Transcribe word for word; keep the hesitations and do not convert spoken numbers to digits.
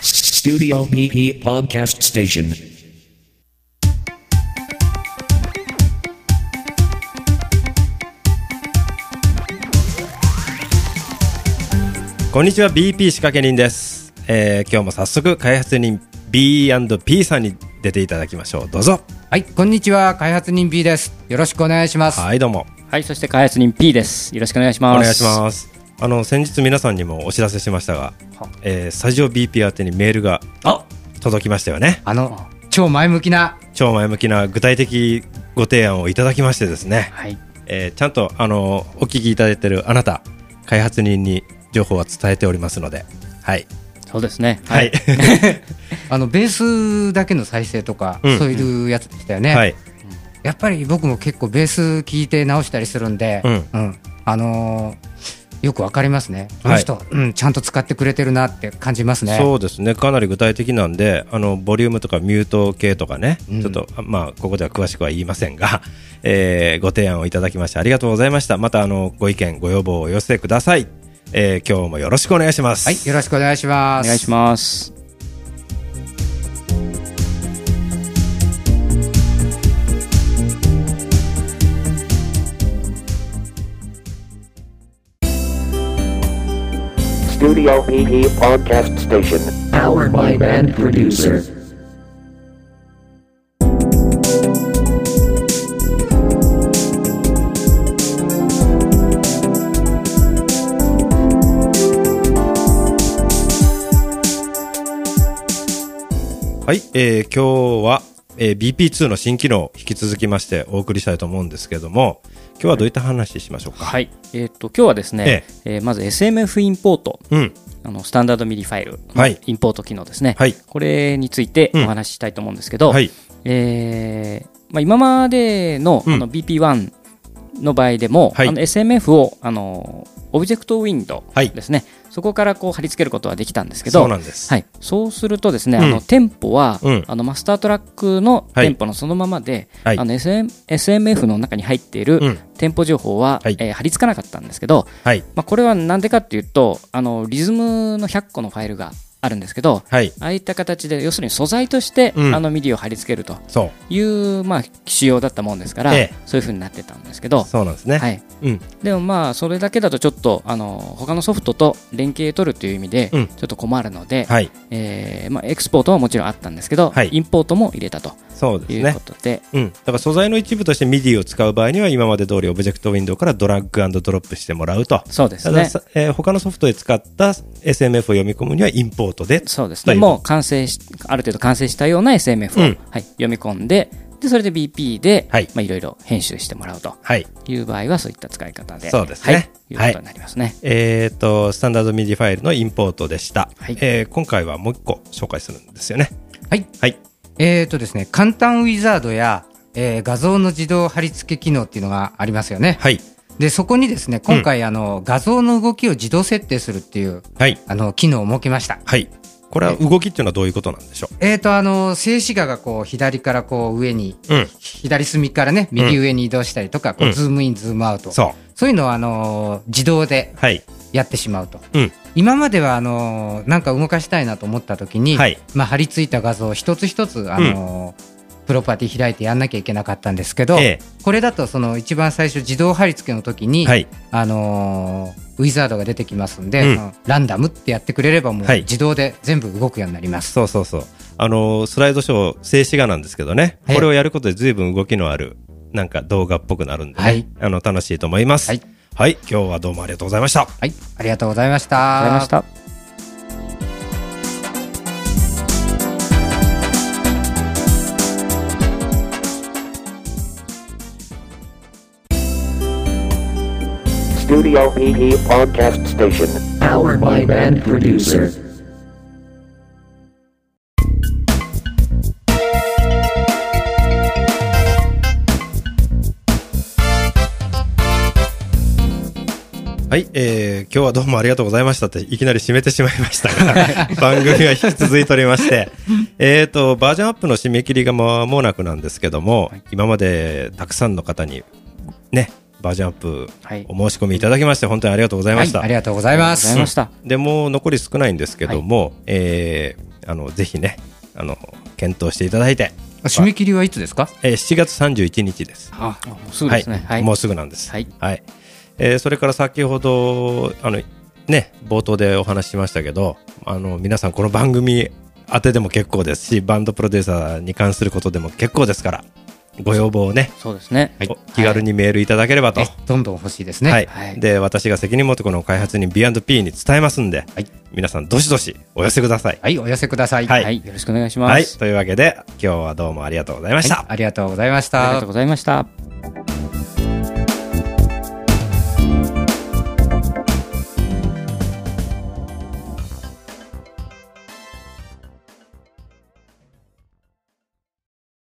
Studio ビーピー Podcast Station。 こんにちは、 ビーピー 仕掛け人です。えー、今日も早速開発人 ビーアンドピー さんに出ていただきましょう。どうぞ。はい、こんにちは、開発人 B です。よろしくお願いします。はい、どうも。はい、そして開発人 P です。よろしくお願いします。お願いします。あの先日皆さんにもお知らせしましたが、えー、スタジオ ビーピー 宛てにメールが届きましたよね。あの超前向きな超前向きな具体的ご提案をいただきましてですね、はい、えー、ちゃんとあのお聞きいただいているあなた、開発人に情報は伝えておりますので、はい、そうですね、はい、はい、あのベースだけの再生とか、うん、そういうやつでしたよね、うん、はい。やっぱり僕も結構ベース聞いて直したりするんで、うんうん、あのーよくわかりますね。この人、はい、うん、ちゃんと使ってくれてるなって感じますね。そうですね、かなり具体的なんで、あのボリュームとかミュート系とかね、うん、ちょっとまあここでは詳しくは言いませんが、えー、ご提案をいただきましてありがとうございました。またあのご意見ご要望をお寄せください。えー、今日もよろしくお願いします。はい、よろしくお願いします。お願いします。Studio ビーピー Podcast Station Powered by Band Producer。 はい、えー、今日は、えー、ビーピーツー の新機能を引き続きましてお送りしたいと思うんですけども、今日はどういった話しましょうか。はい、えー、と今日はですね、えええー、まず エスエムエフ インポート、うん、あのスタンダードミディファイル、はい、インポート機能ですね、はい、これについてお話ししたいと思うんですけど、うん、はい、えーまあ、今まで の, あの ビーピーワン の場合でも、うん、あの エスエムエフ をあのオブジェクトウィンドウですね、はい、そこからこう貼り付けることはできたんですけど、そうなんです、はい、そうするとですね、うん、あのテンポは、うん、あのマスタートラックのテンポのそのままで、はい、あの エスエム、エスエムエフ の中に入っているテンポ情報は、うん、えー、貼り付かなかったんですけど、はい、まあ、これはなんでかっていうと、あのリズムのひゃっこのファイルがあるんですけど、はい、ああいった形で要するに素材として、うん、あのミディを貼り付けるという、まあ、仕様だったもんですから、ええ、そういう風になってたんですけど、そうなんですね、はい、うん、でもまあそれだけだとちょっとあの他のソフトと連携取るという意味でちょっと困るので、うん、はい、えーまあ、エクスポートはもちろんあったんですけど、はい、インポートも入れたということで、うん、だから素材の一部としてミディを使う場合には今まで通りオブジェクトウィンドウからドラッグ&ドロップしてもらうと。そうですね、えー、他のソフトで使った エスエムエフ を読み込むにはインポートで、そうですね、もう完成しある程度完成したような エスエムエフ を、うん、はい、読み込んで、でそれで ビーピー で、はい、まあ、いろいろ編集してもらうという場合はそういった使い方で、そうですね、はい、いうことになりますね。はい、えー、とスタンダード ミディ ファイルのインポートでした。はい、えー、今回はもう一個紹介するんですよね。はい、はい、えーとですね、簡単ウィザードや、えー、画像の自動貼り付け機能っていうのがありますよね。はい、でそこにですね、今回、うん、あの画像の動きを自動設定するっていう、はい、あの機能を設けました。はい、これは動きっていうのはどういうことなんでしょう。えーとあの静止画がこう左からこう上に、うん、左隅からね右上に移動したりとか、うん、こうズームインズームアウト、うん、そうそういうのをあの自動でやってしまうと、はい、うん、今まではあのなんか動かしたいなと思った時に、はい、まあ、貼り付いた画像を一つ一つあの、うん、プロパティ開いてやんなきゃいけなかったんですけど、ええ、これだとその一番最初自動貼り付けの時に、はい、あのー、ウィザードが出てきますんで、うん、ランダムってやってくれればもう自動で全部動くようになります、はい、そうそうそう、あのー、スライドショー静止画なんですけどね、これをやることで随分動きのあるなんか動画っぽくなるんで、ね、はい、あの楽しいと思います。はい、はい、今日はどうもありがとうございました。はい、ありがとうございました。ありがとうございました。Studio ビーピー Podcast Station Powered by Band Producer。 はい、えー、今日はどうもありがとうございましたっていきなり締めてしまいましたが番組が引き続いておりましてえーとバージョンアップの締め切りが間もなくなんですけども、今までたくさんの方にねバージョンアップお申し込みいただきまして本当にありがとうございました、はい、ありがとうございます、うん、でもう残り少ないんですけども、はい、えー、あのぜひねあの検討していただいて。締め切りはいつですか？えー、しちがつさんじゅういちにちです。あ、もうすぐですね、はいはい、もうすぐなんです、はい、はい、えー、それから先ほどあの、ね、冒頭でお話ししましたけどあの皆さんこの番組当てでも結構ですしバンドプロデューサーに関することでも結構ですからご要望を ね, そうですね、はい、気軽にメールいただければと、はい、どんどん欲しいですね、はいはい、で私が責任持ってこの開発人 ビーアンドピー に伝えますんで、はい、皆さんどしどしお寄せください、はい、お寄せください、はいはい、よろしくお願いします、はい、というわけで今日はどうもありがとうございました、はい、ありがとうございましたありがとうございました。